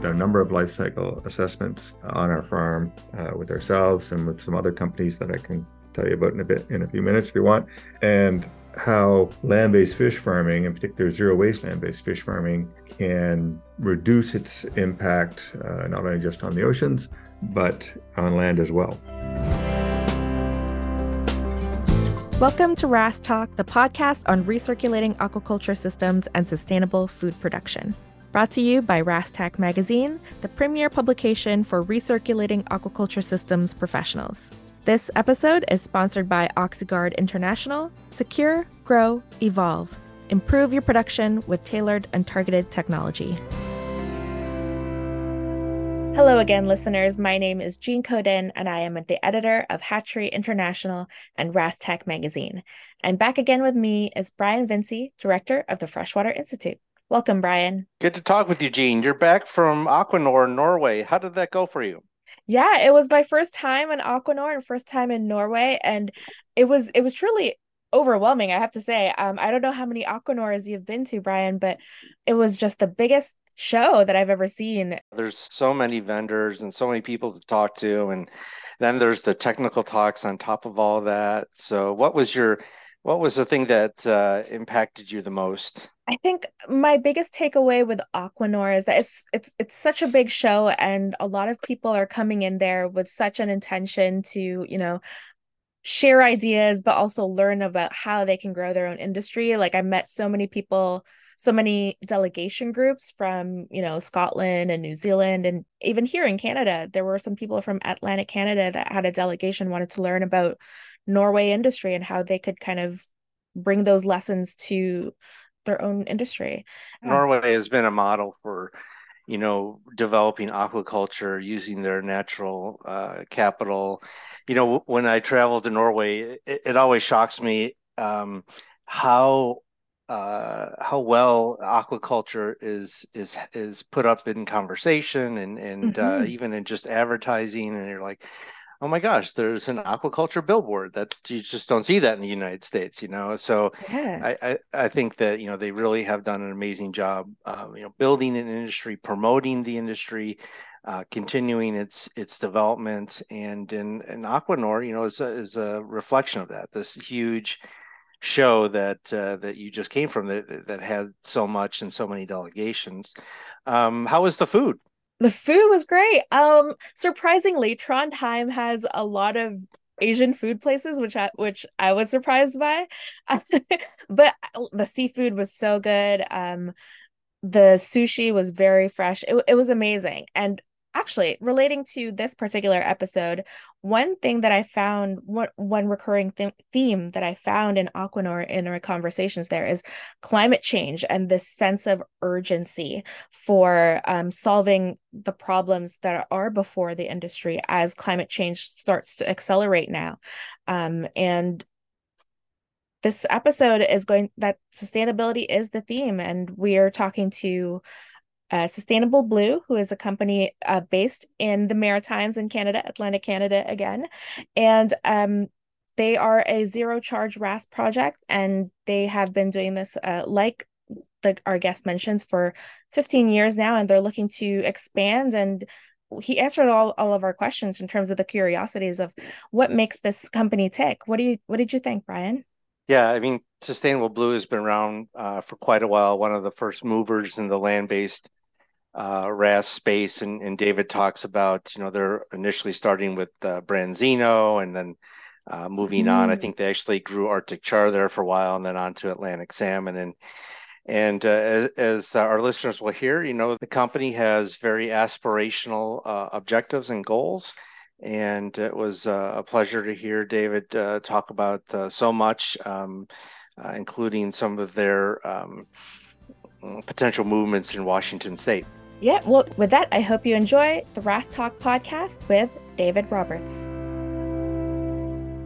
We've done a number of life cycle assessments on our farm with ourselves and with some other companies that I can tell you about in a few minutes if you want, and how land-based fish farming, in particular zero-waste land-based fish farming, can reduce its impact not only just on the oceans, but on land as well. Welcome to RAS Talk, the podcast on recirculating aquaculture systems and sustainable food production. Brought to you by Rastech Magazine, the premier publication for recirculating aquaculture systems professionals. This episode is sponsored by OxyGuard International. Secure, grow, evolve. Improve your production with tailored and targeted technology. Hello again, listeners. My name is Jean Coden, and I am the editor of Hatchery International and Rastech Magazine. And back again with me is Brian Vinci, director of the Freshwater Institute. Welcome, Brian. Good to talk with you, Jean. You're back from Aquanor, Norway. How did that go for you? Yeah, it was my first time in Aquanor and first time in Norway, and it was truly overwhelming, I have to say. I don't know how many Aquanors you've been to, Brian, but it was just the biggest show that I've ever seen. There's so many vendors and so many people to talk to, and then there's the technical talks on top of all that. So what was the thing that impacted you the most? I think my biggest takeaway with Aquanor is that it's such a big show, and a lot of people are coming in there with such an intention to, you know, share ideas, but also learn about how they can grow their own industry. Like, I met so many people, so many delegation groups from, you know, Scotland and New Zealand, and even here in Canada, there were some people from Atlantic Canada that had a delegation, wanted to learn about Norway industry and how they could kind of bring those lessons to their own industry. Norway has been a model for, you know, developing aquaculture using their natural capital. You know, when I travel to Norway, it always shocks me how well aquaculture is put up in conversation and mm-hmm. Even in just advertising. And you're like, oh my gosh, there's an aquaculture billboard. That you just don't see that in the United States, you know? So yeah. I think that, you know, they really have done an amazing job, you know, building an industry, promoting the industry, continuing its development. And in Aquanor, you know, is a reflection of that, this huge show that you just came from that had so much and so many delegations. How was the food? The food was great. Surprisingly, Trondheim has a lot of Asian food places, which I was surprised by. But the seafood was so good. The sushi was very fresh. It was amazing. And actually, relating to this particular episode, one thing that I found, one recurring theme that I found in Aquanor in our conversations there is climate change and this sense of urgency for solving the problems that are before the industry as climate change starts to accelerate now. And this episode is that sustainability is the theme, and we are talking to Sustainable Blue, who is a company based in the Maritimes in Canada, Atlantic Canada again. And they are a zero-charge RAS project, and they have been doing this, like our guest mentions, for 15 years now, and they're looking to expand. And he answered all of our questions in terms of the curiosities of what makes this company tick. What did you think, Brian? Yeah, I mean, Sustainable Blue has been around for quite a while, one of the first movers in the land-based RAS space, and David talks about, you know, they're initially starting with Branzino and then moving on. I think they actually grew Arctic char there for a while and then on to Atlantic salmon, and as our listeners will hear, you know, the company has very aspirational objectives and goals, and it was a pleasure to hear David talk about so much, including some of their potential movements in Washington State. Yeah, well, with that, I hope you enjoy the RAS Talk podcast with David Roberts.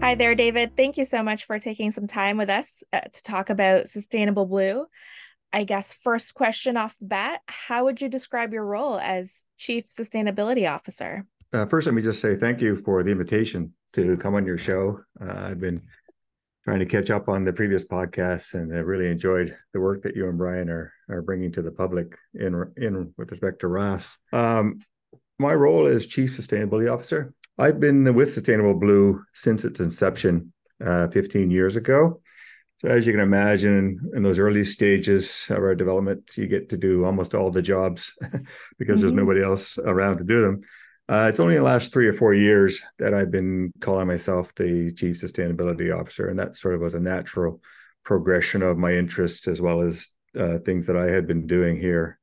Hi there, David. Thank you so much for taking some time with us to talk about Sustainable Blue. I guess first question off the bat, how would you describe your role as Chief Sustainability Officer? First, let me just say thank you for the invitation to come on your show. I've been trying to catch up on the previous podcasts, and I really enjoyed the work that you and Brian are bringing to the public in with respect to RAS. My role is Chief Sustainability Officer. I've been with Sustainable Blue since its inception 15 years ago. So as you can imagine, in those early stages of our development, you get to do almost all the jobs because there's nobody else around to do them. It's only in the last 3 or 4 years that I've been calling myself the Chief Sustainability Officer, and that sort of was a natural progression of my interest as well as things that I had been doing here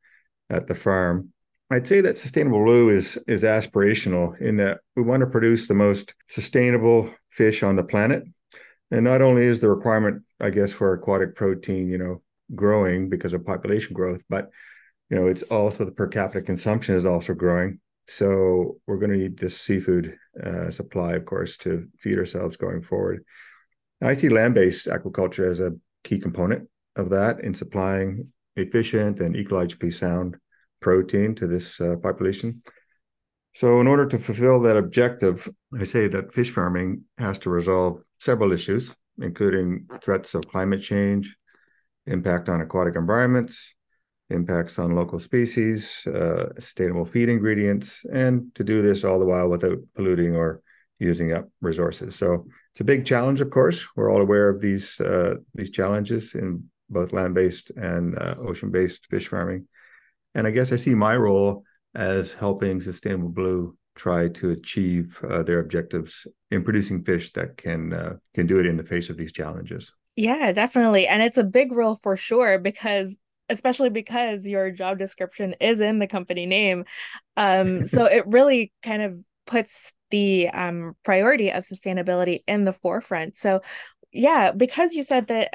at the farm. I'd say that Sustainable Blue is aspirational in that we want to produce the most sustainable fish on the planet. And not only is the requirement, I guess, for aquatic protein, growing because of population growth, but, it's also the per capita consumption is also growing. So we're going to need this seafood supply, of course, to feed ourselves going forward. I see land-based aquaculture as a key component of that in supplying efficient and ecologically sound protein to this population. So in order to fulfill that objective, I say that fish farming has to resolve several issues, including threats of climate change, impact on aquatic environments, impacts on local species, sustainable feed ingredients, and to do this all the while without polluting or using up resources. So it's a big challenge, of course. We're all aware of these challenges in both land-based and ocean-based fish farming. And I guess I see my role as helping Sustainable Blue try to achieve their objectives in producing fish that can do it in the face of these challenges. Yeah, definitely. And it's a big role for sure, especially because your job description is in the company name. So it really kind of puts the priority of sustainability in the forefront. So yeah, because you said that,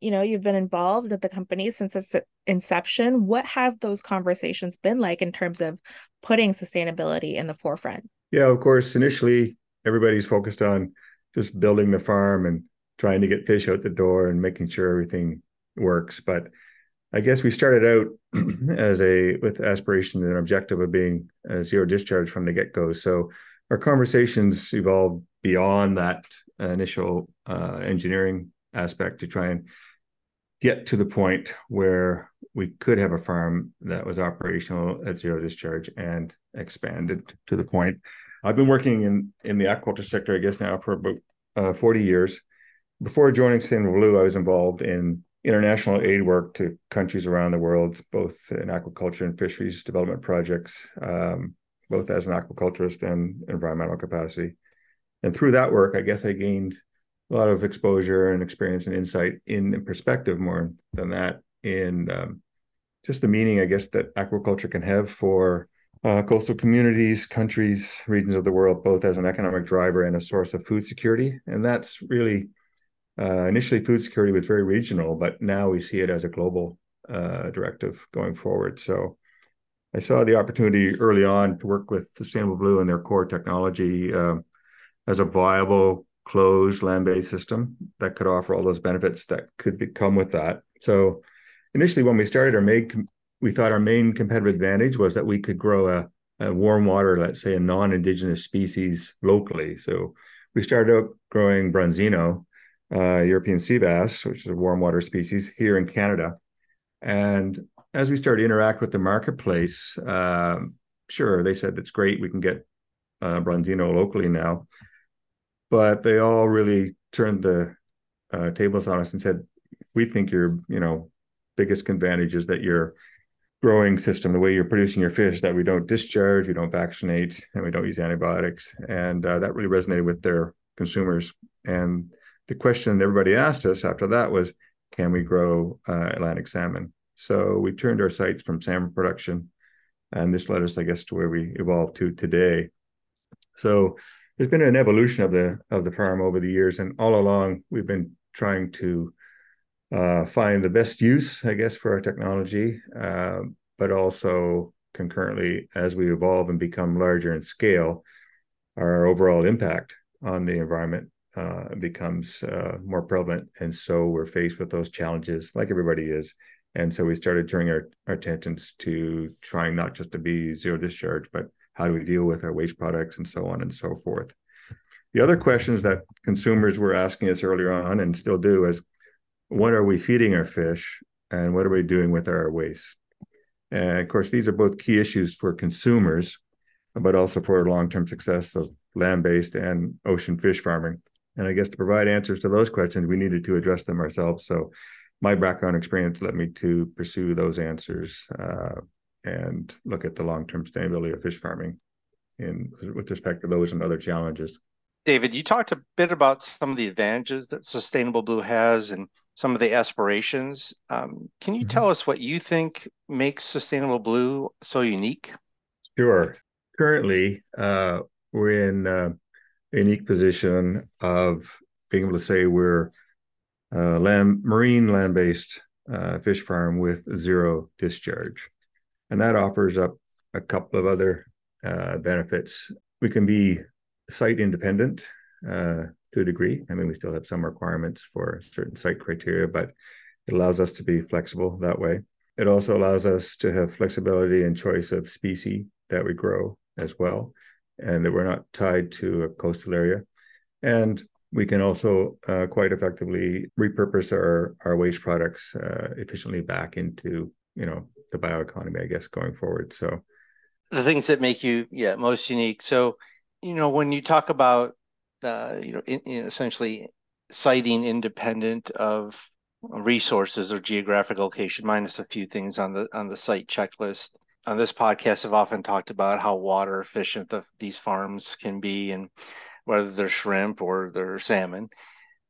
you've been involved with the company since its inception, what have those conversations been like in terms of putting sustainability in the forefront? Yeah, of course, initially, everybody's focused on just building the farm and trying to get fish out the door and making sure everything works. But I guess we started out with aspiration and objective of being zero discharge from the get-go. So our conversations evolved beyond that initial engineering aspect to try and get to the point where we could have a farm that was operational at zero discharge and expanded to the point. I've been working in the aquaculture sector, I guess, now for about 40 years. Before joining Sustainable Blue, I was involved in international aid work to countries around the world, both in aquaculture and fisheries development projects, both as an aquaculturist and environmental capacity. And through that work, I guess I gained a lot of exposure and experience and insight in perspective more than that in just the meaning, I guess, that aquaculture can have for coastal communities, countries, regions of the world, both as an economic driver and a source of food security. And that's really, initially food security was very regional, but now we see it as a global directive going forward. So I saw the opportunity early on to work with Sustainable Blue and their core technology as a viable closed land-based system that could offer all those benefits that could come with that. So initially when we started, we thought our main competitive advantage was that we could grow a warm water, let's say a non-indigenous species locally. So we started out growing Branzino, European sea bass, which is a warm water species here in Canada. And as we started to interact with the marketplace, sure, they said, that's great, we can get Branzino locally now. But they all really turned the tables on us and said, we think your, biggest advantage is that your growing system, the way you're producing your fish, that we don't discharge, we don't vaccinate, and we don't use antibiotics. And that really resonated with their consumers. And the question everybody asked us after that was, can we grow Atlantic salmon? So we turned our sights from salmon production. And this led us, I guess, to where we evolved to today. So there's been an evolution of the farm over the years, and all along we've been trying to find the best use, I guess, for our technology, but also concurrently as we evolve and become larger in scale, our overall impact on the environment becomes more prevalent, and so we're faced with those challenges like everybody is. And so we started turning our attentions to trying not just to be zero discharge, but how do we deal with our waste products and so on and so forth. The other questions that consumers were asking us earlier on and still do is, what are we feeding our fish and what are we doing with our waste? And of course, these are both key issues for consumers, but also for long-term success of land-based and ocean fish farming. And I guess to provide answers to those questions, we needed to address them ourselves. So my background experience led me to pursue those answers and look at the long-term sustainability of fish farming with respect to those and other challenges. David, you talked a bit about some of the advantages that Sustainable Blue has and some of the aspirations. Can you tell us what you think makes Sustainable Blue so unique? Sure. Currently, we're in a unique position of being able to say we're a marine land-based fish farm with zero discharge. And that offers up a couple of other benefits. We can be site independent to a degree. I mean, we still have some requirements for certain site criteria, but it allows us to be flexible that way. It also allows us to have flexibility and choice of species that we grow as well, and that we're not tied to a coastal area. And we can also quite effectively repurpose our waste products efficiently back into, you know, the bioeconomy, I guess, going forward. So the things that make you most unique. So, you know, when you talk about, essentially siting independent of resources or geographic location, minus a few things on the site checklist. On this podcast, I've often talked about how water efficient these farms can be, and whether they're shrimp or they're salmon.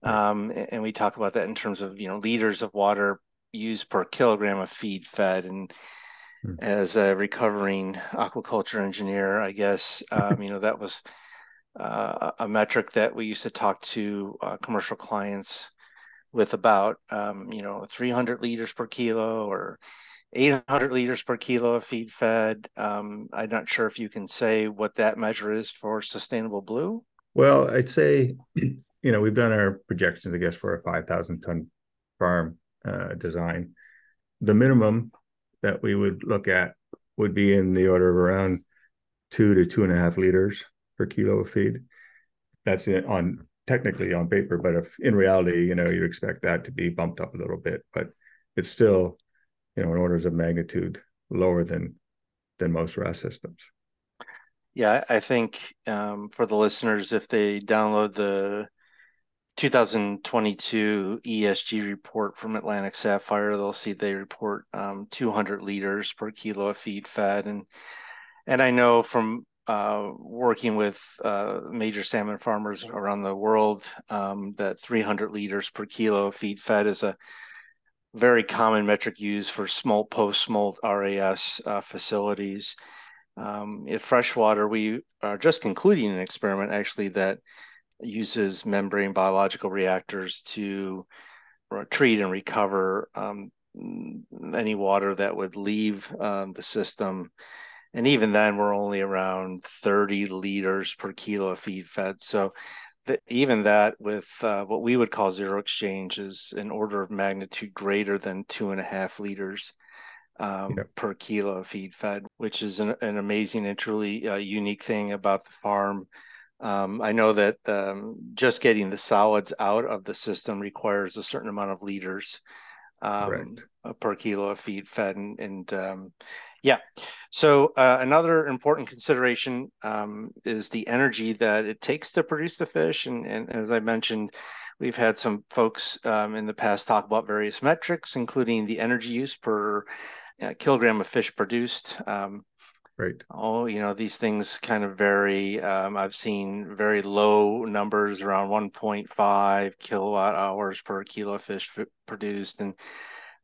And we talk about that in terms of, you know, liters of water used per kilogram of feed fed. And as a recovering aquaculture engineer, I guess, that was a metric that we used to talk to commercial clients with about, 300 liters per kilo or 800 liters per kilo of feed fed. I'm not sure if you can say what that measure is for Sustainable Blue. Well, I'd say, we've done our projections, I guess, for a 5,000 ton farm design. The minimum that we would look at would be in the order of around 2 to 2.5 liters per kilo of feed. That's technically on paper, but if in reality, you expect that to be bumped up a little bit, but it's still, in orders of magnitude lower than most RAS systems. Yeah, I think for the listeners, if they download the 2022 ESG report from Atlantic Sapphire, they'll see they report 200 liters per kilo of feed fed. And I know from working with major salmon farmers around the world that 300 liters per kilo of feed fed is a very common metric used for smolt, post-smolt RAS facilities. In freshwater, we are just concluding an experiment actually that uses membrane biological reactors to treat and recover any water that would leave the system. And even then, we're only around 30 liters per kilo of feed fed. So even that with what we would call zero exchange is an order of magnitude greater than 2.5 liters per kilo of feed fed, which is an amazing and truly unique thing about the farm. I know that just getting the solids out of the system requires a certain amount of liters per kilo of feed fed. So another important consideration is the energy that it takes to produce the fish. And as I mentioned, we've had some folks in the past talk about various metrics, including the energy use per kilogram of fish produced. These things kind of vary. I've seen very low numbers around 1.5 kilowatt hours per kilo of fish produced. And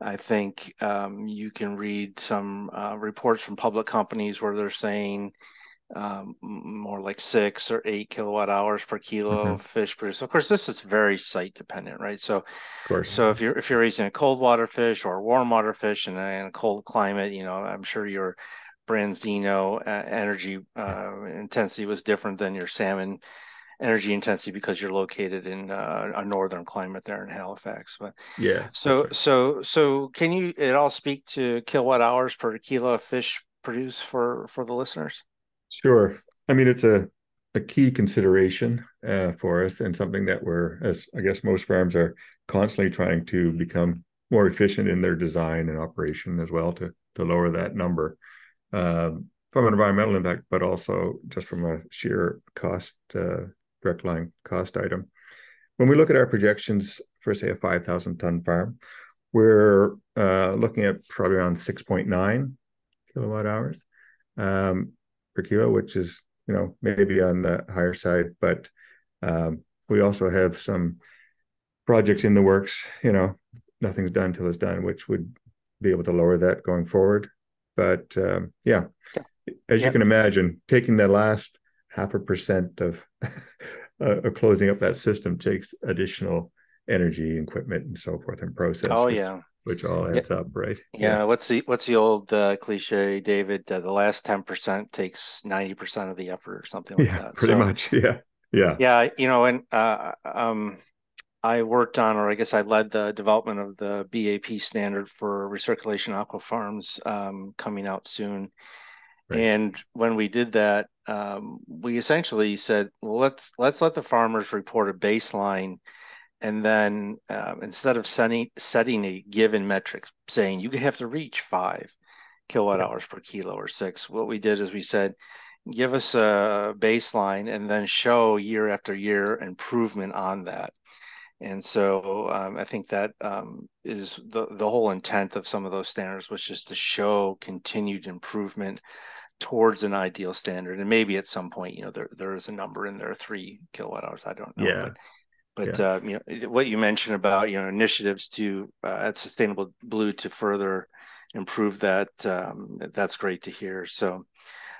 I think you can read some reports from public companies where they're saying more like 6 or 8 kilowatt hours per kilo of fish produced. Of course, this is very site dependent, right? So, of course. So if you're raising a cold water fish or a warm water fish in a cold climate, I'm sure your Branzino energy intensity was different than your salmon energy intensity because you're located in a northern climate there in Halifax. But yeah. So can you at all speak to kilowatt hours per kilo of fish produced for the listeners? Sure. I mean, it's a key consideration for us, and something that we're, as I guess most farms are, constantly trying to become more efficient in their design and operation as well, to lower that number from an environmental impact, but also just from a sheer cost, direct line cost item. When we look at our projections for, say, a 5,000 ton farm, we're looking at probably around 6.9 kilowatt hours per kilo, which is, you know, maybe on the higher side, but we also have some projects in the works, you know, nothing's done till it's done, which would be able to lower that going forward. But yeah, as you can imagine, taking the last 0.5% of closing up that system takes additional energy, equipment, and so forth, and process. Oh, yeah. Which all adds up, right? Yeah. What's the old cliche, David? The last 10% takes 90% of the effort, or something like that. Pretty much. Yeah. Yeah. Yeah. You know, and I worked on, or I guess I led the development of the BAP standard for recirculation aqua farms coming out soon. Right. And when we did that, we essentially said, well, let's let the farmers report a baseline. And then instead of setting a given metric, saying you have to reach 5 kilowatt hours per kilo or 6, what we did is we said, give us a baseline and then show year after year improvement on that. And so I think that is the whole intent of some of those standards, which is to show continued improvement towards an ideal standard. And maybe at some point, you know, there is a number in there, 3 kilowatt hours. I don't know. Yeah. But you know, what you mentioned about, you know, initiatives to at Sustainable Blue to further improve that, that's great to hear. So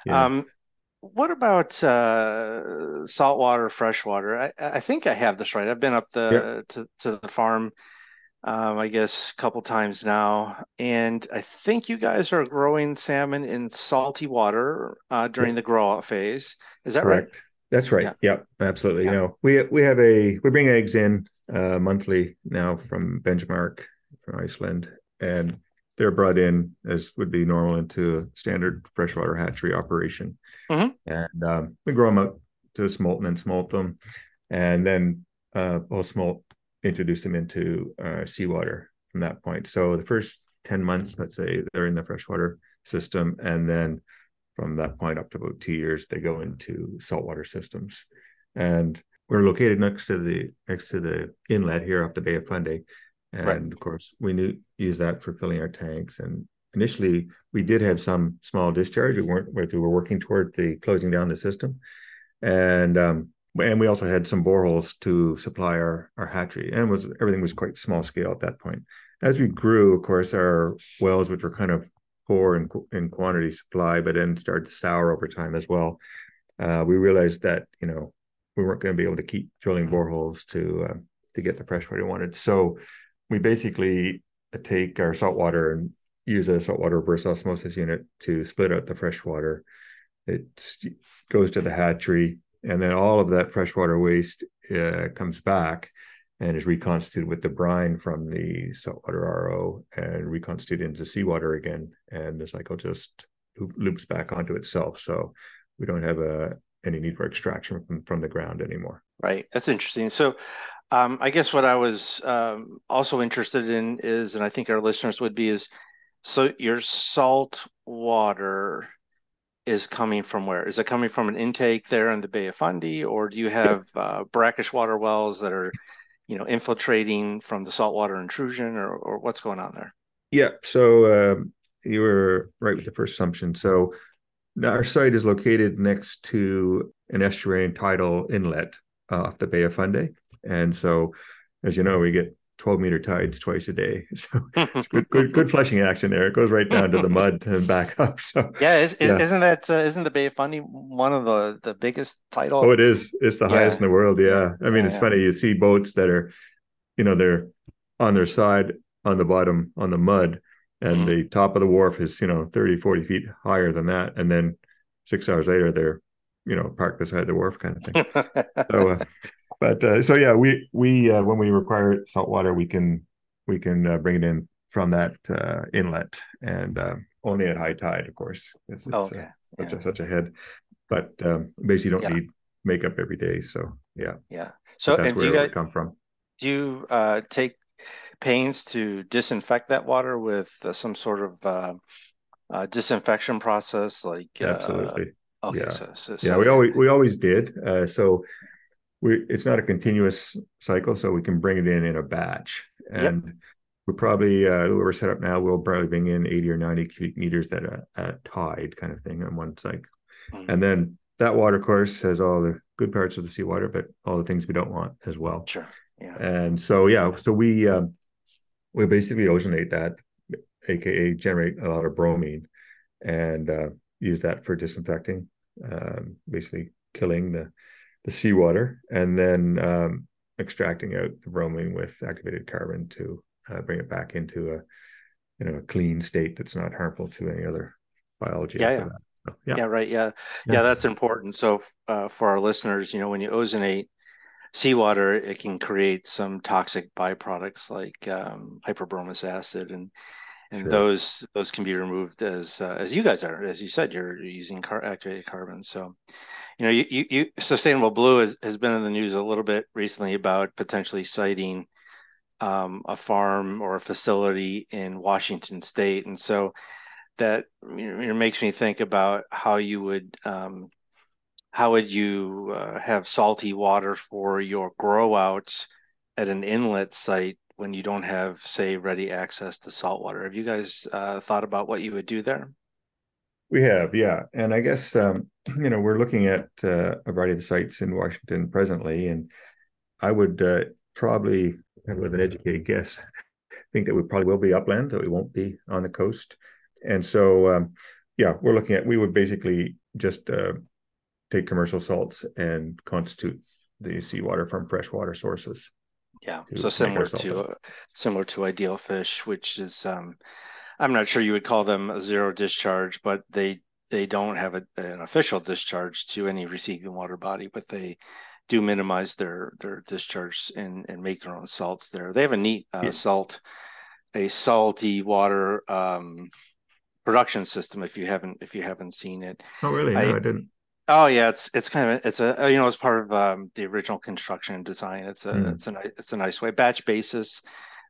what about saltwater, freshwater? I think I have this right. I've been up to the farm, I guess, a couple times now. And I think you guys are growing salmon in salty water during the grow-out phase. Is that correct? Right? That's right. Yep, absolutely. Yeah. You know, we bring eggs in monthly now from Benchmark, from Iceland, and they're brought in, as would be normal, into a standard freshwater hatchery operation. Mm-hmm. And we grow them up to smolt and then smolt them, and then post-smolt introduce them into seawater from that point. So the first 10 months, let's say, they're in the freshwater system, and then from that point up to about 2 years, they go into saltwater systems. And we're located next to the inlet here off the Bay of Fundy. And of course, we use that for filling our tanks. And initially, we did have some small discharge. We were working toward the closing down the system. And we also had some boreholes to supply our hatchery. And everything was quite small scale at that point. As we grew, of course, our wells, which were kind of poor in quantity supply, but then started to sour over time as well. We realized that, you know, we weren't going to be able to keep drilling boreholes to get the freshwater we wanted. So we basically take our saltwater and use a saltwater reverse osmosis unit to split out the freshwater. It goes to the hatchery, and then all of that freshwater waste comes back and is reconstituted with the brine from the saltwater RO and reconstituted into seawater again. And the cycle just loops back onto itself. So we don't have any need for extraction from the ground anymore. Right. That's interesting. So I guess what I was also interested in is, and I think our listeners would be, is so your salt water is coming from where? Is it coming from an intake there in the Bay of Fundy, or do you have brackish water wells that are, you know, infiltrating from the saltwater intrusion, or what's going on there? Yeah, so you were right with the first assumption. So our site is located next to an estuarine tidal inlet off the Bay of Fundy. And so, as you know, we get 12-meter tides twice a day. So it's good flushing action there. It goes right down to the mud and back up. So isn't the Bay of Fundy one of the biggest tidal? Oh, it is. It's the highest in the world. Yeah. I mean, it's funny. You see boats that are, you know, they're on their side, on the bottom, on the mud, and the top of the wharf is, you know, 30, 40 feet higher than that. And then 6 hours later, they're, you know, parked beside the wharf kind of thing. So, But when we require salt water, we can bring it in from that inlet, and only at high tide, of course. It's such a head, but basically you don't need make up every day. So yeah. Yeah. So that's where it comes from. Do you take pains to disinfect that water with some sort of disinfection process? Like absolutely. Okay. Yeah. So we always did. It's not a continuous cycle, so we can bring it in a batch. And we probably, we're set up now, we'll probably bring in 80 or 90 cubic meters that are tide kind of thing on one cycle. Mm-hmm. And then that water course has all the good parts of the seawater, but all the things we don't want as well. Sure. Yeah. And so, so we basically oceanate that, AKA generate a lot of bromine, and use that for disinfecting, basically killing the seawater, and then extracting out the bromine with activated carbon to bring it back into a clean state that's not harmful to any other biology. Yeah, that's important. So for our listeners, when you ozonate seawater, it can create some toxic byproducts like hyperbromic acid, and sure. those can be removed as you guys are, as you said, you're using activated carbon. So you Sustainable Blue has been in the news a little bit recently about potentially citing a farm or a facility in Washington State, and so that makes me think about how you would have salty water for your grow outs at an inlet site when you don't have, say, ready access to salt water. Have you guys thought about what you would do there? We have, yeah. And I guess, we're looking at a variety of sites in Washington presently, and I would probably, with an educated guess, think that we probably will be upland, that we won't be on the coast. And so, we're looking at, we would basically just take commercial salts and constitute the seawater from freshwater sources. Yeah, so similar to ideal fish, which is, I'm not sure you would call them a zero discharge, but they don't have an official discharge to any receiving water body, but they do minimize their discharge and make their own salts there. They have a neat salty water production system. If you haven't seen it. Oh, really? No, I didn't. Oh yeah, it's part of the original construction and design. It's a nice way, batch basis,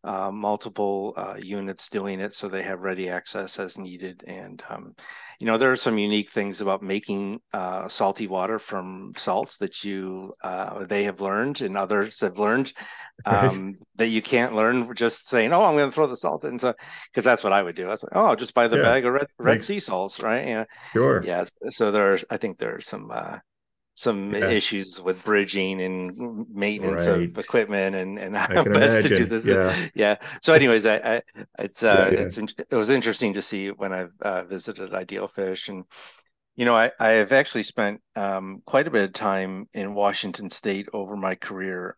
multiple units doing it, so they have ready access as needed. And there are some unique things about making salty water from salts that you they have learned and others have learned that you can't learn just saying, "Oh, I'm going to throw the salt in," because that's what I would do. I was like, "Oh, I'll just buy the bag of red sea salts," right? Yeah, sure. Yeah, so I think there are some issues with bridging and maintenance of equipment and how best to do this. Yeah. Yeah. So anyways, it was interesting to see when I've visited Ideal Fish, and, I have actually spent quite a bit of time in Washington State over my career.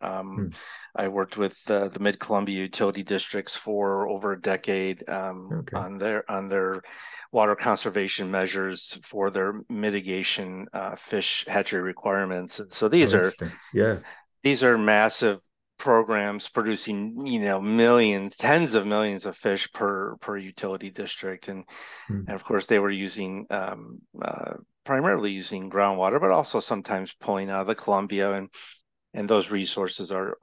I worked with the Mid-Columbia utility districts for over a decade on their water conservation measures for their mitigation fish hatchery requirements. And so these are massive programs producing, millions, tens of millions of fish per utility district. And of course they were using, primarily using groundwater, but also sometimes pulling out of the Columbia, and those resources are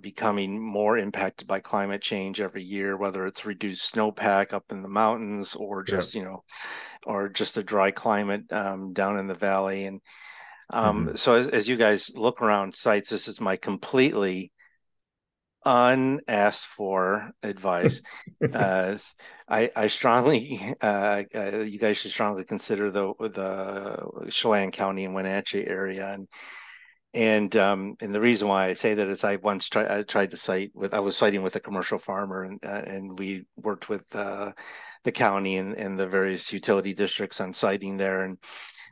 becoming more impacted by climate change every year, whether it's reduced snowpack up in the mountains or just, or just a dry climate down in the valley. And so as you guys look around sites, this is my completely unasked for advice. You guys should strongly consider the Chelan County and Wenatchee area. And the reason why I say that is I was citing with a commercial farmer, and we worked with the county and the various utility districts on siting there,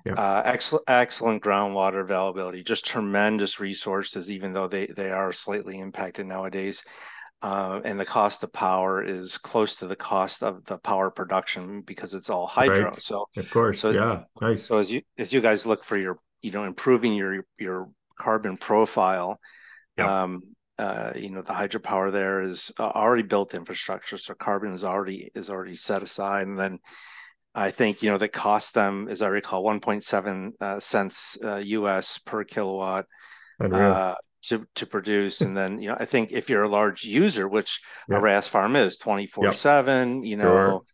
excellent groundwater availability, just tremendous resources, even though they are slightly impacted nowadays. And the cost of power is close to the cost of the power production because it's all hydro. Right. So of course, nice. So as you guys look for your, improving your carbon profile, the hydropower there is already built infrastructure, so carbon is already set aside, and then I think, you know, that cost them, as I recall, 1.7 cents US per kilowatt to produce. And then, you know, I think if you're a large user, which a RAS farm is 24/7, you know,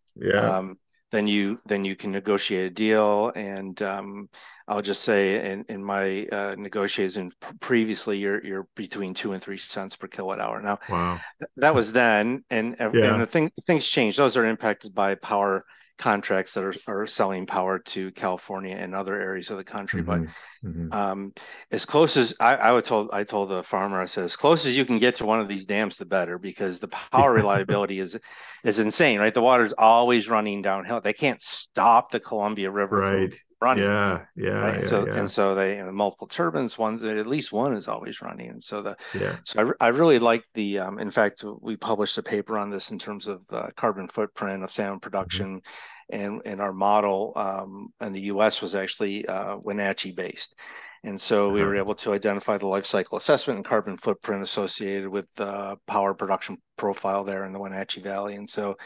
then you can negotiate a deal. And I'll just say in my negotiations previously, you're between 2 and 3 cents per kilowatt hour. Now, that was then, and things changed. Those are impacted by power contracts that are selling power to California and other areas of the country. As close as I told the farmer, I said, as close as you can get to one of these dams, the better, because the power reliability is insane, right? The water's always running downhill. They can't stop the Columbia River from running. And so they, and the multiple turbines, at least one is always running. And so I really like the, in fact, we published a paper on this in terms of carbon footprint of salmon production, and our model in the U.S. was actually Wenatchee based. And so we were able to identify the life cycle assessment and carbon footprint associated with the power production profile there in the Wenatchee Valley. And so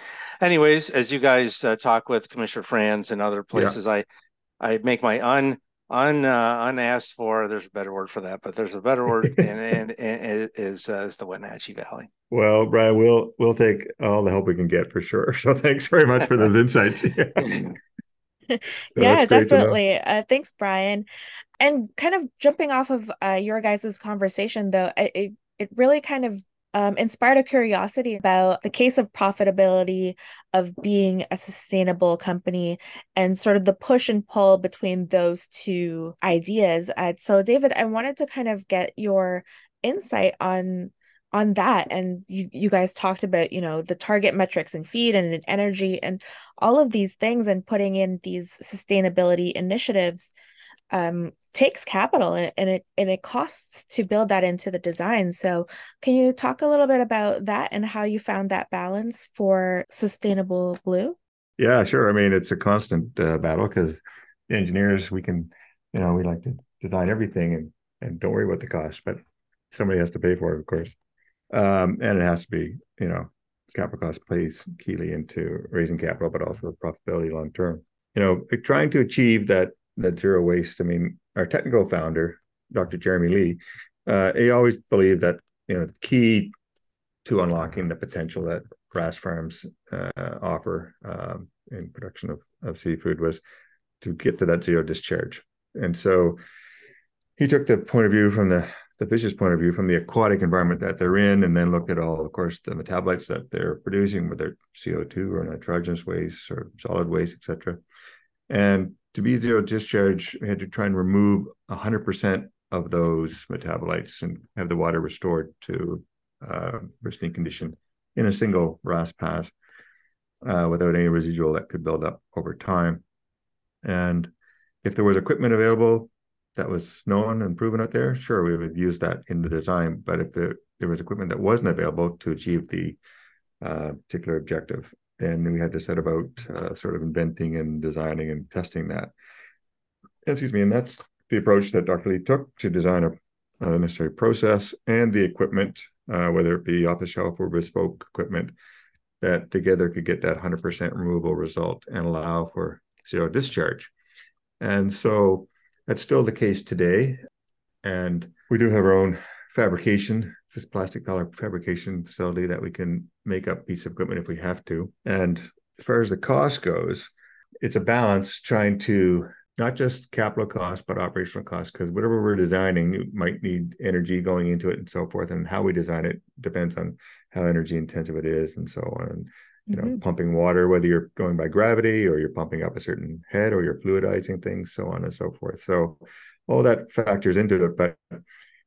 anyways, as you guys talk with Commissioner Franz and other places, I make my unasked for, there's a better word for that, but there's a better word, and it is the Wenatchee Valley. Well, Brian, we'll take all the help we can get for sure. So thanks very much for those insights. Definitely. Thanks, Brian. And kind of jumping off of your guys' conversation, though, it really kind of inspired a curiosity about the case of profitability of being a sustainable company and sort of the push and pull between those two ideas. So David, I wanted to kind of get your insight on that. And you guys talked about, you know, the target metrics and feed and energy and all of these things, and putting in these sustainability initiatives takes capital, and it costs to build that into the design. So can you talk a little bit about that and how you found that balance for Sustainable Blue? Yeah, sure. I mean, it's a constant battle, because engineers, we like to design everything and don't worry about the cost, but somebody has to pay for it, of course. And it has to be, you know, capital cost plays keyly into raising capital, but also profitability long-term. You know, trying to achieve that zero waste. I mean, our technical founder, Dr. Jeremy Lee, he always believed that, you know, the key to unlocking the potential that RAS farms offer in production of seafood was to get to that zero discharge. And so he took the point of view from the fish's point of view, from the aquatic environment that they're in, and then looked at all, of course, the metabolites that they're producing, whether CO2 or nitrogenous waste or solid waste, et cetera. And to be zero discharge, we had to try and remove 100% of those metabolites and have the water restored to pristine condition in a single RAS pass without any residual that could build up over time. And if there was equipment available that was known and proven out there, sure, we would use that in the design. But if there was equipment that wasn't available to achieve the particular objective, and we had to set about sort of inventing and designing and testing that. Excuse me. And that's the approach that Dr. Lee took to design a necessary process and the equipment, whether it be off the shelf or bespoke equipment, that together could get that 100% removable result and allow for zero discharge. And so that's still the case today. And we do have our own fabrication, this plastic collar fabrication facility, that we can make up piece of equipment if we have to. And as far as the cost goes, it's a balance trying to not just capital cost, but operational cost, because whatever we're designing, it might need energy going into it and so forth. And how we design it depends on how energy intensive it is and so on. And, you know, pumping water, whether you're going by gravity or you're pumping up a certain head or you're fluidizing things, so on and so forth. So all that factors into it. But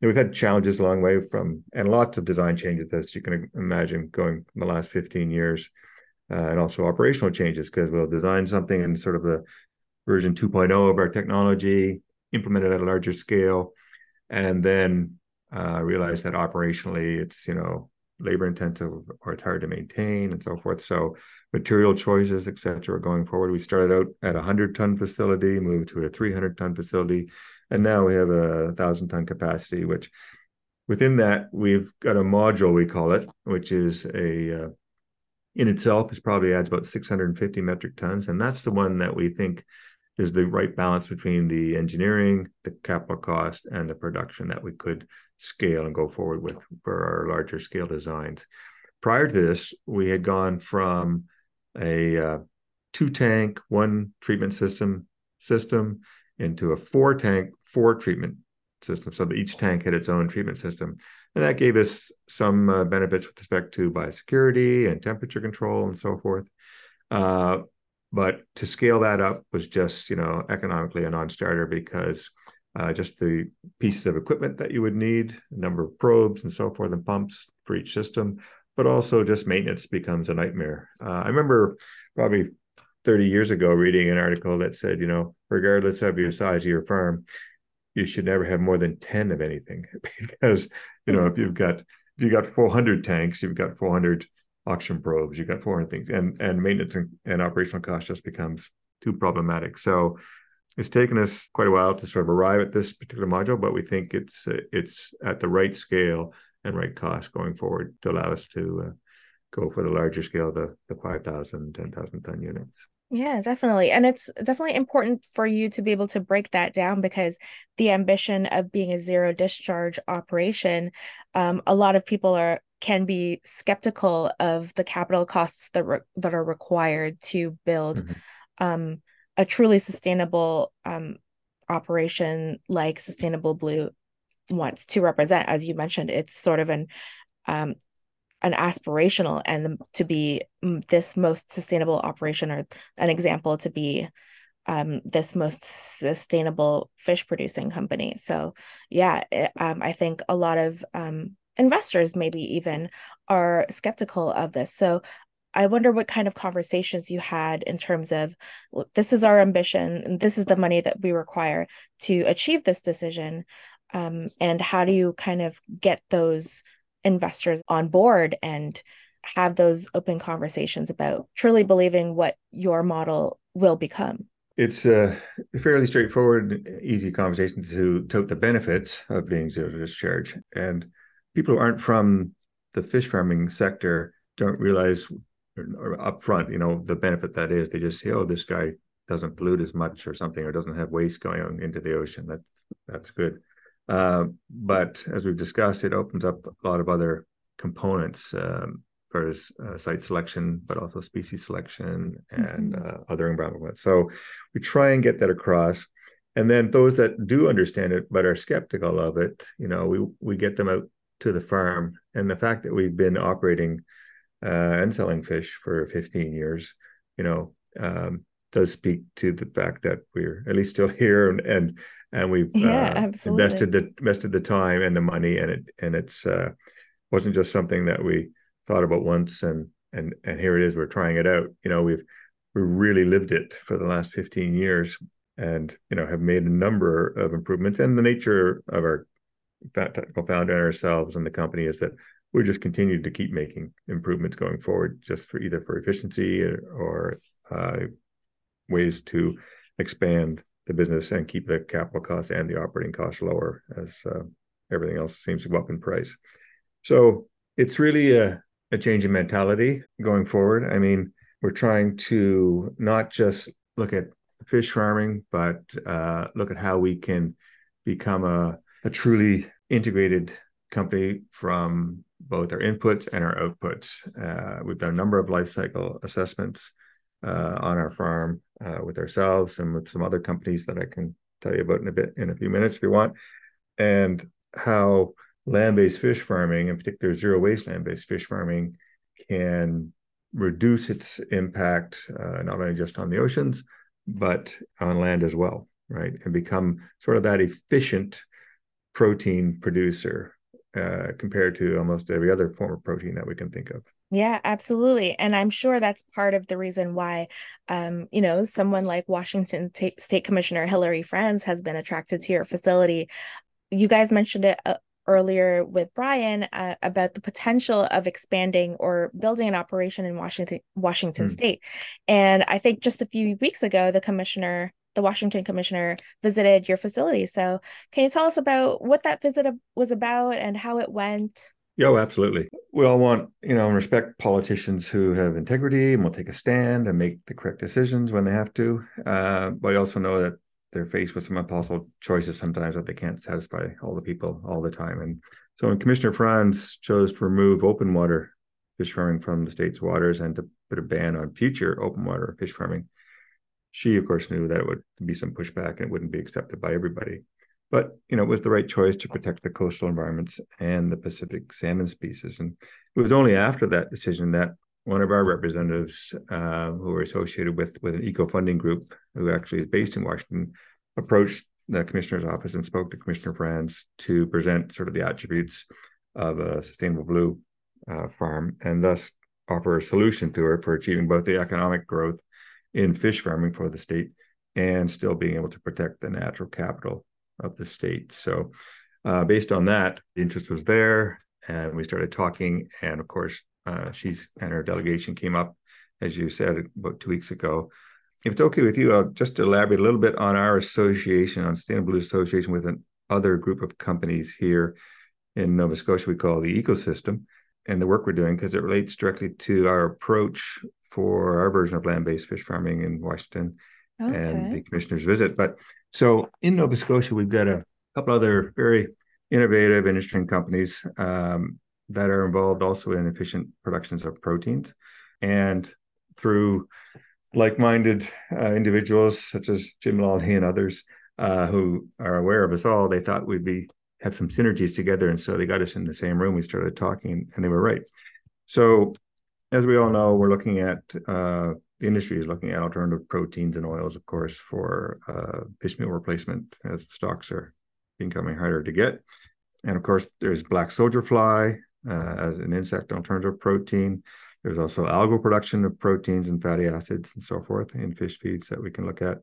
we've had challenges a long way from, and lots of design changes, as you can imagine, going in the last 15 years, and also operational changes, because we'll design something in sort of the version 2.0 of our technology, implement it at a larger scale, and then realize that operationally it's, you know, labor intensive or it's hard to maintain and so forth. So material choices, et cetera, going forward. We started out at a 100-ton facility, moved to a 300-ton facility, and now we have a 1,000-ton capacity, which within that, we've got a module, we call it, which is a in itself is probably adds about 650 metric tons. And that's the one that we think is the right balance between the engineering, the capital cost, and the production that we could scale and go forward with for our larger scale designs. Prior to this, we had gone from a two-tank, one treatment system into a four-tank, four treatment system, so that each tank had its own treatment system. And that gave us some benefits with respect to biosecurity and temperature control and so forth. But to scale that up was just, economically a non-starter because just the pieces of equipment that you would need, the number of probes and so forth and pumps for each system, but also just maintenance becomes a nightmare. I remember probably 30 years ago reading an article that said, regardless of your size of your farm, you should never have more than 10 of anything because, if you've got 400 tanks, you've got 400 auction probes, you've got 400 things, and maintenance and operational cost just becomes too problematic. So it's taken us quite a while to sort of arrive at this particular module, but we think it's at the right scale and right cost going forward to allow us to go for the larger scale, the 5,000, 10,000 ton units. Yeah, definitely. And it's definitely important for you to be able to break that down because the ambition of being a zero discharge operation, a lot of people can be skeptical of the capital costs that are required to build a truly sustainable operation like Sustainable Blue wants to represent. As you mentioned, it's sort of an aspirational, and to be this most sustainable operation or an example to be this most sustainable fish producing company. So yeah, I think a lot of investors maybe even are skeptical of this. So I wonder what kind of conversations you had in terms of, well, this is our ambition and this is the money that we require to achieve this decision. And how do you kind of get those investors on board and have those open conversations about truly believing what your model will become? It's a fairly straightforward, easy conversation to tout the benefits of being zero discharge. And people who aren't from the fish farming sector don't realize upfront, the benefit that is. They just say, oh, this guy doesn't pollute as much or something, or doesn't have waste going on into the ocean. That's good. But as we've discussed, it opens up a lot of other components as site selection, but also species selection and other environments. So we try and get that across. And then those that do understand it, but are skeptical of it, we get them out to the farm. And the fact that we've been operating and selling fish for 15 years, does speak to the fact that we're at least still here and we've invested the time and the money, and it's wasn't just something that we thought about once and here it is, we're trying it out. We really lived it for the last 15 years and have made a number of improvements. And the nature of our technical founder and ourselves and the company is that we just continue to keep making improvements going forward, just for either for efficiency or ways to expand the business and keep the capital costs and the operating costs lower as everything else seems to go up in price. So it's really a change in mentality going forward. I mean, we're trying to not just look at fish farming, but look at how we can become a truly integrated company from both our inputs and our outputs. We've done a number of life cycle assessments on our farm with ourselves and with some other companies that I can tell you about in a few minutes if you want, and how land-based fish farming, in particular zero-waste land-based fish farming, can reduce its impact not only just on the oceans, but on land as well, right? And become sort of that efficient protein producer compared to almost every other form of protein that we can think of. Yeah, absolutely. And I'm sure that's part of the reason why, someone like Washington State Commissioner Hillary Franz has been attracted to your facility. You guys mentioned it earlier with Brian about the potential of expanding or building an operation in Washington State. And I think just a few weeks ago, the Washington Commissioner visited your facility. So can you tell us about what that visit was about and how it went? Oh, absolutely. We all want, respect politicians who have integrity and will take a stand and make the correct decisions when they have to. But I also know that they're faced with some impossible choices sometimes that they can't satisfy all the people all the time. And so when Commissioner Franz chose to remove open water fish farming from the state's waters and to put a ban on future open water fish farming, she, of course, knew that it would be some pushback and it wouldn't be accepted by everybody. But, it was the right choice to protect the coastal environments and the Pacific salmon species. And it was only after that decision that one of our representatives who were associated with an eco-funding group who actually is based in Washington approached the commissioner's office and spoke to Commissioner Franz to present sort of the attributes of a sustainable blue farm and thus offer a solution to her for achieving both the economic growth in fish farming for the state and still being able to protect the natural capital of the state. So based on that, the interest was there and we started talking. And of course, she's and her delegation came up, as you said, about 2 weeks ago. If it's okay with you, I'll just elaborate a little bit on our association, on Sustainable Blue's association with another group of companies here in Nova Scotia we call the ecosystem and the work we're doing, because it relates directly to our approach for our version of land-based fish farming in Washington. Okay. And the commissioner's visit. But so in Nova Scotia, we've got a couple other very innovative and interesting companies that are involved also in efficient productions of proteins. And through like-minded individuals such as Jim Lawley and others who are aware of us all, they thought we'd have some synergies together. And so they got us in the same room. We started talking and they were right. So as we all know, we're looking at the industry is looking at alternative proteins and oils, of course, for fish meal replacement as the stocks are becoming harder to get. And of course, there's black soldier fly as an insect alternative protein. There's also algal production of proteins and fatty acids and so forth in fish feeds that we can look at.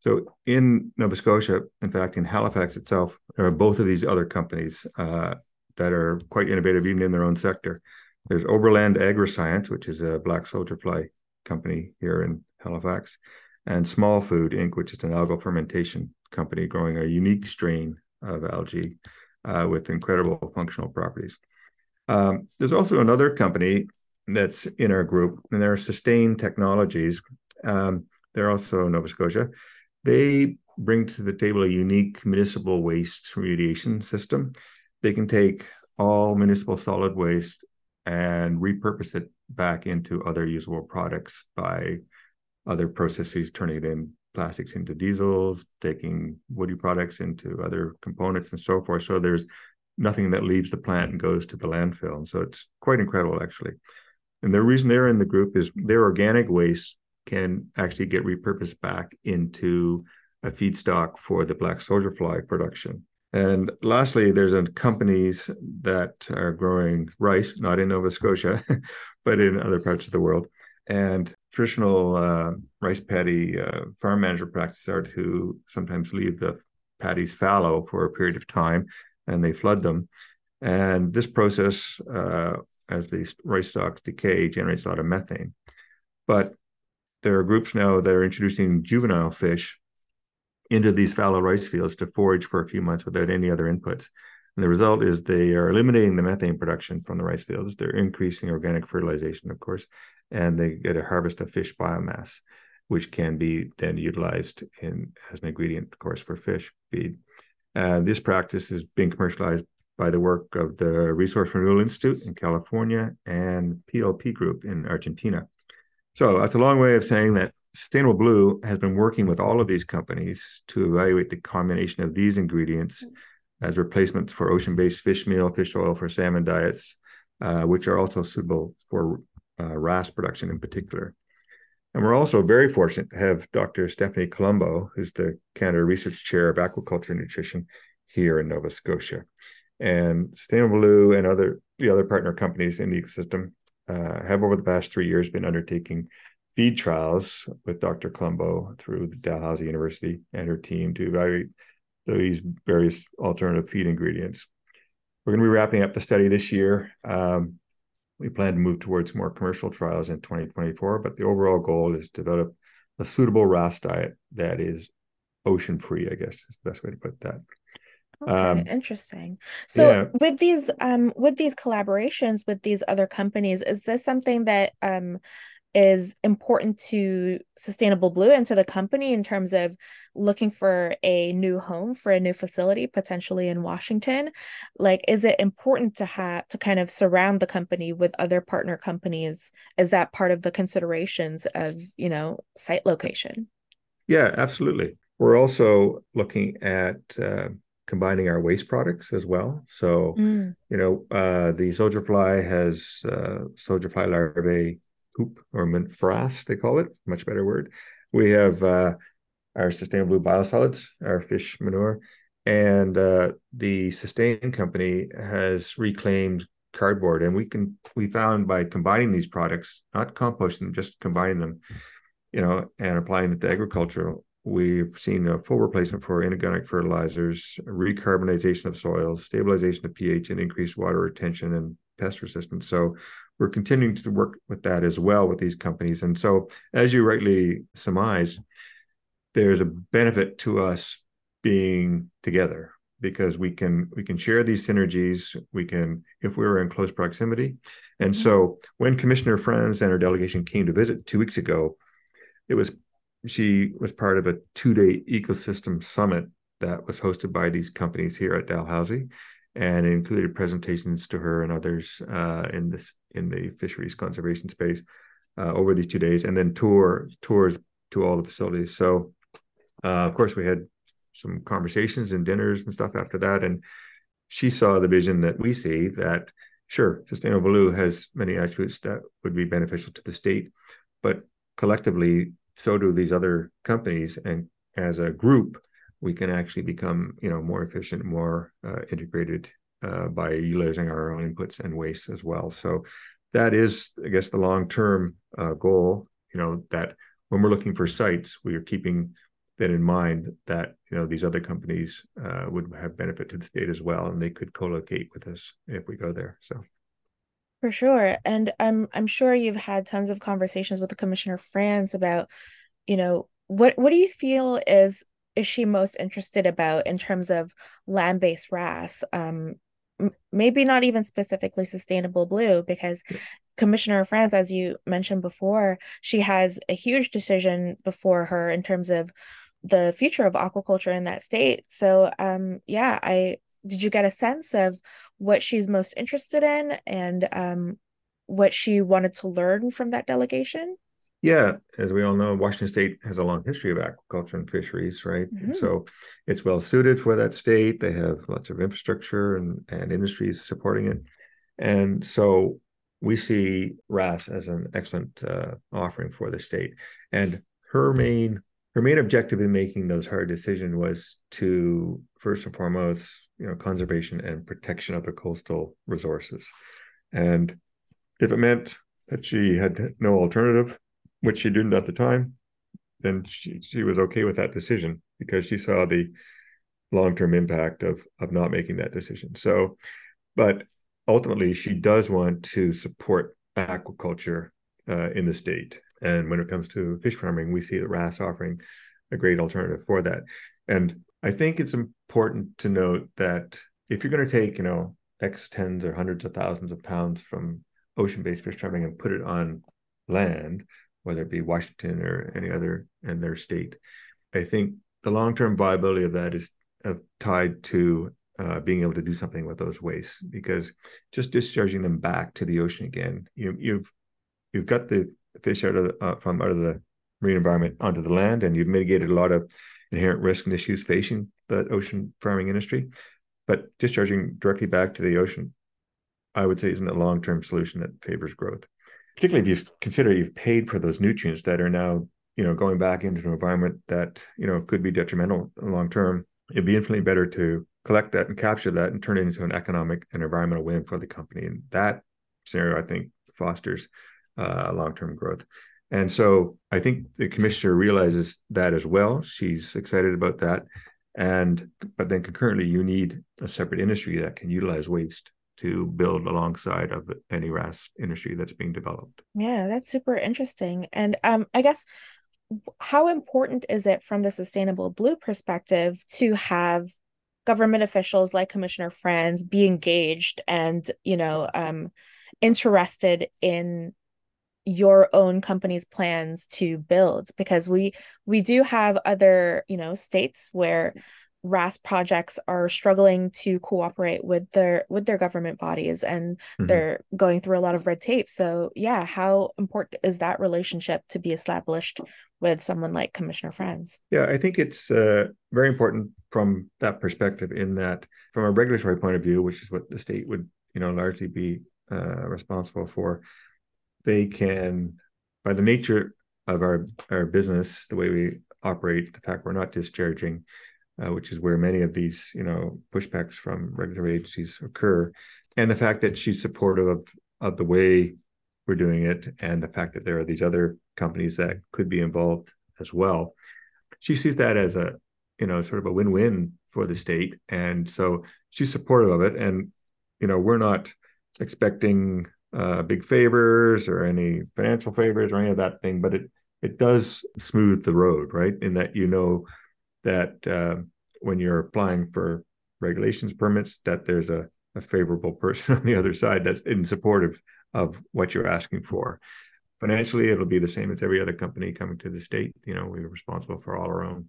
So in Nova Scotia, in fact, in Halifax itself, there are both of these other companies that are quite innovative even in their own sector. There's Oberland AgriScience, which is a black soldier fly company here in Halifax, and Small Food Inc., which is an algal fermentation company growing a unique strain of algae with incredible functional properties. There's also another company that's in our group, and they're Sustained Technologies. They're also Nova Scotia. They bring to the table a unique municipal waste remediation system. They can take all municipal solid waste and repurpose it back into other usable products by other processes, turning it in plastics into diesels, taking woody products into other components and so forth. So there's nothing that leaves the plant and goes to the landfill. And so it's quite incredible, actually. And the reason they're in the group is their organic waste can actually get repurposed back into a feedstock for the black soldier fly production. And lastly, there's companies that are growing rice, not in Nova Scotia, but in other parts of the world. And traditional rice paddy farm management practices are to sometimes leave the paddies fallow for a period of time, and they flood them. And this process, as these rice stalks decay, generates a lot of methane. But there are groups now that are introducing juvenile fish into these fallow rice fields to forage for a few months without any other inputs. And the result is they are eliminating the methane production from the rice fields. They're increasing organic fertilization, of course, and they get a harvest of fish biomass, which can be then utilized as an ingredient, of course, for fish feed. This practice is being commercialized by the work of the Resource Renewal Institute in California and PLP Group in Argentina. So that's a long way of saying that Sustainable Blue has been working with all of these companies to evaluate the combination of these ingredients as replacements for ocean-based fish meal, fish oil for salmon diets, which are also suitable for RAS production in particular. And we're also very fortunate to have Dr. Stephanie Colombo, who's the Canada Research Chair of Aquaculture and Nutrition here in Nova Scotia. And Sustainable Blue and the other partner companies in the ecosystem have over the past 3 years been undertaking feed trials with Dr. Colombo through the Dalhousie University and her team to evaluate these various alternative feed ingredients. We're going to be wrapping up the study this year. We plan to move towards more commercial trials in 2024, but the overall goal is to develop a suitable RAS diet that is ocean-free, I guess is the best way to put that. Okay, interesting. So yeah. With these collaborations with these other companies, is this something that is important to Sustainable Blue and to the company in terms of looking for a new home for a new facility, potentially in Washington? Like, is it important to have to kind of surround the company with other partner companies? Is that part of the considerations of, you know, site location? Yeah, absolutely. We're also looking at combining our waste products as well. So, you know, the soldier fly has soldier fly larvae hoop, or frass, they call it, much better word. We have our Sustainable Blue biosolids, our fish manure, and the Sustain company has reclaimed cardboard. And we found by combining these products, not composting them, just combining them, you know, and applying it to agriculture, we've seen a full replacement for inorganic fertilizers, recarbonization of soils, stabilization of pH, and increased water retention and pest resistance. So we're continuing to work with that as well with these companies. And so, as you rightly surmise, there's a benefit to us being together because we can share these synergies. We can, if we were in close proximity. And so when Commissioner Franz and her delegation came to visit 2 weeks ago, she was part of a 2-day ecosystem summit that was hosted by these companies here at Dalhousie, and included presentations to her and others in the fisheries conservation space over these 2 days, and then tours to all the facilities. So, of course, we had some conversations and dinners and stuff after that, and she saw the vision that we see that, sure, Sustainable Blue has many attributes that would be beneficial to the state, but collectively, so do these other companies, and as a group, we can actually become, you know, more efficient, more integrated by utilizing our own inputs and waste as well. So that is, I guess, the long-term goal, you know, that when we're looking for sites, we are keeping that in mind that, you know, these other companies would have benefit to the state as well, and they could co-locate with us if we go there, so. For sure. And I'm sure you've had tons of conversations with the Commissioner Franz about, you know, what do you feel is she most interested about in terms of land-based RAS? Maybe not even specifically Sustainable Blue, because Commissioner Franz, as you mentioned before, she has a huge decision before her in terms of the future of aquaculture in that state. So yeah, did you get a sense of what she's most interested in and what she wanted to learn from that delegation? Yeah, as we all know, Washington State has a long history of aquaculture and fisheries, right? Mm-hmm. And so it's well suited for that state. They have lots of infrastructure and industries supporting it. And so we see RAS as an excellent offering for the state. And her main objective in making those hard decisions was to, first and foremost, you know, conservation and protection of the coastal resources. And if it meant that she had no alternative, which she didn't at the time, then she was okay with that decision because she saw the long-term impact of not making that decision. So, but ultimately she does want to support aquaculture in the state. And when it comes to fish farming, we see the RAS offering a great alternative for that. And I think it's important to note that if you're going to take, you know, X tens or hundreds of thousands of pounds from ocean-based fish farming and put it on land, whether it be Washington or any other in their state, I think the long-term viability of that is tied to being able to do something with those wastes, because just discharging them back to the ocean again, you've got the fish out of the marine environment onto the land, and you've mitigated a lot of inherent risk and issues facing the ocean farming industry. But discharging directly back to the ocean, I would say, isn't a long-term solution that favors growth, particularly if you consider you've paid for those nutrients that are now, you know, going back into an environment that, you know, could be detrimental long-term. It'd be infinitely better to collect that and capture that and turn it into an economic and environmental win for the company. And that scenario, I think, fosters long-term growth. And so I think the commissioner realizes that as well. She's excited about that. But then concurrently, you need a separate industry that can utilize waste to build alongside of any RAS industry that's being developed. Yeah, that's super interesting. And I guess, how important is it from the Sustainable Blue perspective to have government officials like Commissioner Franz be engaged and, you know, interested in your own company's plans to build, because we do have other, you know, states where RAS projects are struggling to cooperate with their government bodies, and they're going through a lot of red tape. So yeah, how important is that relationship to be established with someone like Commissioner Franz? Yeah, I think it's very important from that perspective, in that from a regulatory point of view, which is what the state would, you know, largely be responsible for, they can, by the nature of our business, the way we operate, the fact we're not discharging, which is where many of these, you know, pushbacks from regulatory agencies occur, and the fact that she's supportive of the way we're doing it, and the fact that there are these other companies that could be involved as well, she sees that as a, you know, sort of a win-win for the state, and so she's supportive of it. And, you know, we're not expecting big favors or any financial favors or any of that thing, but it does smooth the road, right? In that, you know, that when you're applying for regulations permits, that there's a favorable person on the other side that's in support of what you're asking for. Financially, it'll be the same as every other company coming to the state. You know, we're responsible for all our own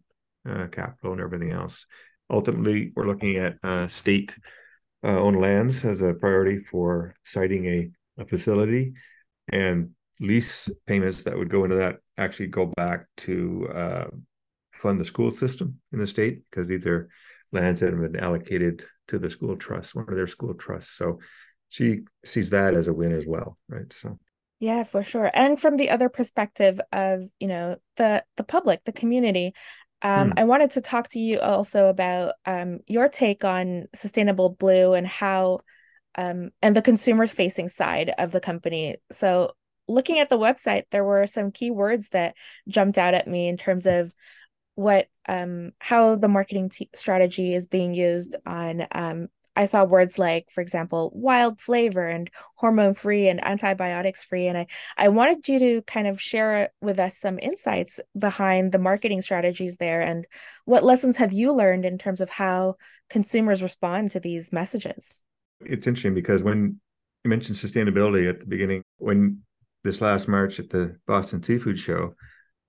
capital and everything else. Ultimately, we're looking at state-owned lands as a priority for siting a facility, and lease payments that would go into that actually go back to fund the school system in the state, because these are lands that have been allocated to the school trust, one of their school trusts. So she sees that as a win as well, right? So yeah, for sure. And from the other perspective of, you know, the public, the community, I wanted to talk to you also about your take on Sustainable Blue and how and the consumer facing side of the company. So looking at the website, there were some key words that jumped out at me in terms of what how the marketing strategy is being used on I saw words like, for example, wild flavor and hormone free and antibiotics free, and I wanted you to kind of share with us some insights behind the marketing strategies there, and what lessons have you learned in terms of how consumers respond to these messages? It's interesting, because when you mentioned sustainability at the beginning, when this last March at the Boston Seafood Show,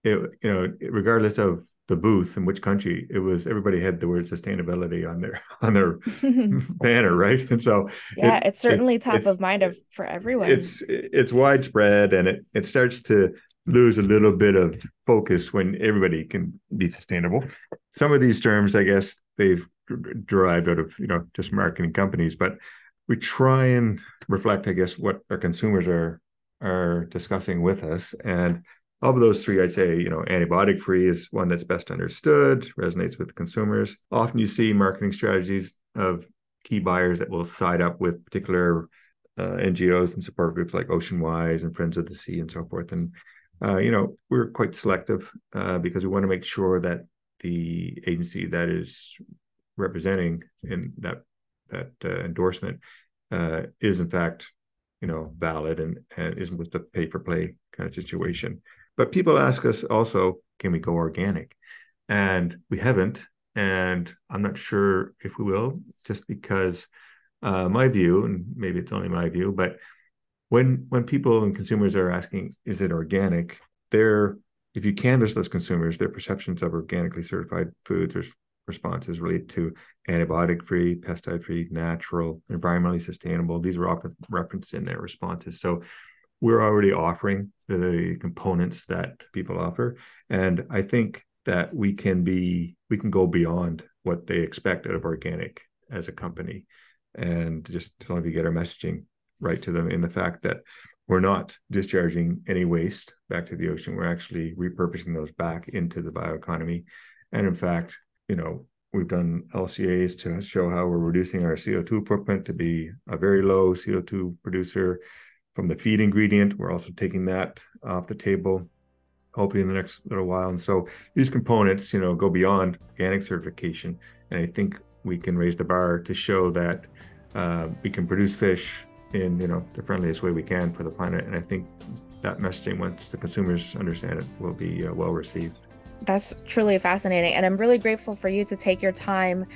regardless of the booth in which country it was, everybody had the word sustainability on their banner, right? And so yeah, it's certainly top of mind for everyone. It's widespread, and it starts to lose a little bit of focus when everybody can be sustainable. Some of these terms, I guess, they've derived out of, you know, just marketing companies, but we try and reflect, I guess, what our consumers are discussing with us. And of those three, I'd say, you know, antibiotic-free is one that's best understood, resonates with consumers. Often you see marketing strategies of key buyers that will side up with particular NGOs and support groups like Ocean Wise and Friends of the Sea and so forth. And, you know, we're quite selective because we want to make sure that the agency that is representing in that endorsement is, in fact, you know, valid and isn't with the pay-for-play kind of situation. But people ask us also, can we go organic? And we haven't, and I'm not sure if we will, just because my view, and maybe it's only my view, but when people and consumers are asking, is it organic? If you canvass those consumers, their perceptions of organically certified foods or responses relate to antibiotic-free, pesticide-free, natural, environmentally sustainable. These are often referenced in their responses. So we're already offering the components that people offer, and I think that we can go beyond what they expect out of organic as a company, and just as long as we get our messaging right to them, in the fact that we're not discharging any waste back to the ocean. We're actually repurposing those back into the bioeconomy. And in fact, you know, we've done LCAs to show how we're reducing our CO2 footprint to be a very low CO2 producer. From the feed ingredient, we're also taking that off the table, hopefully in the next little while. And so these components, you know, go beyond organic certification. And I think we can raise the bar to show that we can produce fish in, you know, the friendliest way we can for the planet. And I think that messaging, once the consumers understand it, will be well received. That's truly fascinating. And I'm really grateful for you to take your time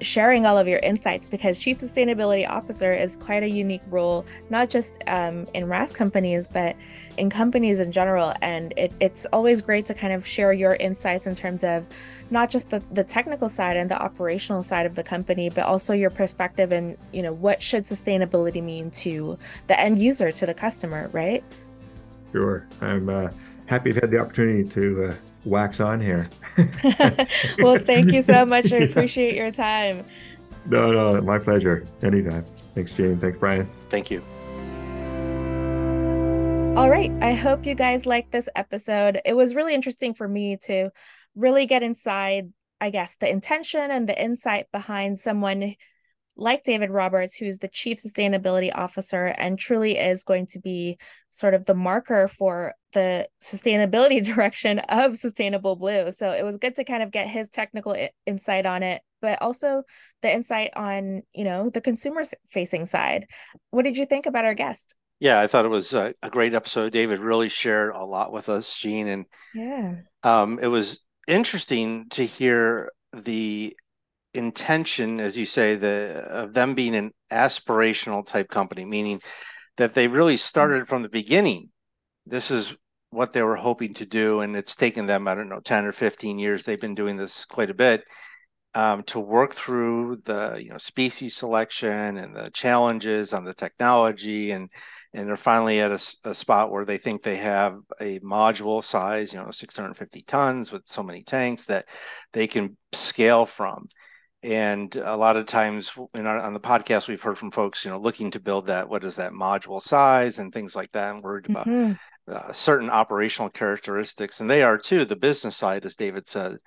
sharing all of your insights, because Chief Sustainability Officer is quite a unique role, not just in RAS companies, but in companies in general. And it's always great to kind of share your insights in terms of not just the technical side and the operational side of the company, but also your perspective and, you know, what should sustainability mean to the end user, to the customer, right? Sure. I'm happy to have the opportunity to wax on here. Well, thank you so much. I appreciate your time. No, my pleasure. Anytime. Thanks, Jean. Thanks, Brian. Thank you. All right. I hope you guys liked this episode. It was really interesting for me to really get inside, I guess, the intention and the insight behind someone like David Roberts, who's the Chief Sustainability Officer and truly is going to be sort of the marker for the sustainability direction of Sustainable Blue. So it was good to kind of get his technical insight on it, but also the insight on, you know, the consumer facing side. What did you think about our guest? Yeah, I thought it was a great episode. David really shared a lot with us, Jean. And it was interesting to hear the intention, as you say, of them being an aspirational type company, meaning that they really started from the beginning. This is what they were hoping to do, and it's taken them, I don't know, 10 or 15 years. They've been doing this quite a bit to work through the, you know, species selection and the challenges on the technology, and they're finally at a spot where they think they have a module size, you know, 650 tons with so many tanks that they can scale from. And a lot of times on the podcast, we've heard from folks, you know, looking to build that, what is that module size and things like that. I'm worried about certain operational characteristics, and they are too, the business side, as David said.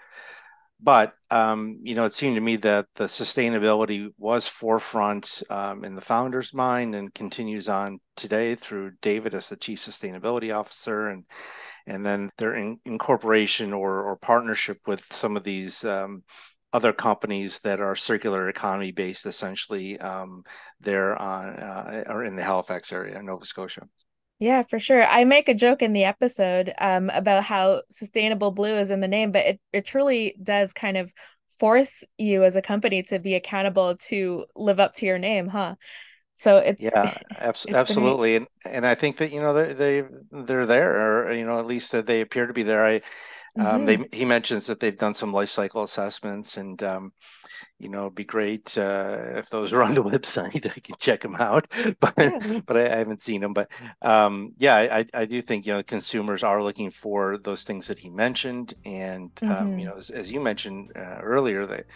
But, you know, it seemed to me that the sustainability was forefront in the founder's mind and continues on today through David as the Chief Sustainability Officer, and then their incorporation or partnership with some of these other companies that are circular economy based, essentially, they're are in the Halifax area, Nova Scotia. Yeah, for sure. I make a joke in the episode about how Sustainable Blue is in the name, but it truly does kind of force you as a company to be accountable to live up to your name, huh? So absolutely. And I think that, you know, they're there, or, you know, at least that they appear to be there. He mentions that they've done some life cycle assessments, and you know, it'd be great if those are on the website. I can check them out, but I haven't seen them. But I do think, you know, consumers are looking for those things that he mentioned, and you know, as you mentioned earlier, that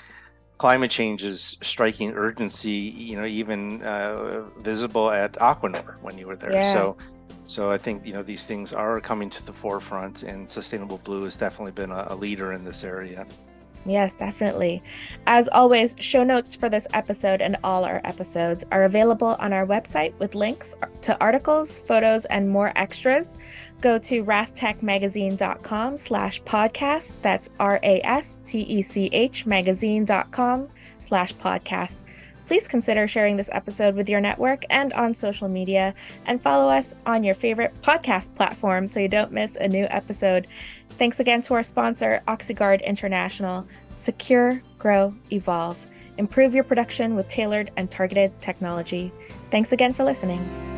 climate change is striking urgency. You know, even visible at Aquanor when you were there. Yeah. So I think, you know, these things are coming to the forefront, and Sustainable Blue has definitely been a leader in this area. Yes, definitely. As always, show notes for this episode and all our episodes are available on our website with links to articles, photos, and more extras. Go to rastechmagazine.com/podcast. That's rastechmagazine.com/podcast. Please consider sharing this episode with your network and on social media, and follow us on your favorite podcast platform so you don't miss a new episode. Thanks again to our sponsor, OxyGuard International. Secure, grow, evolve. Improve your production with tailored and targeted technology. Thanks again for listening.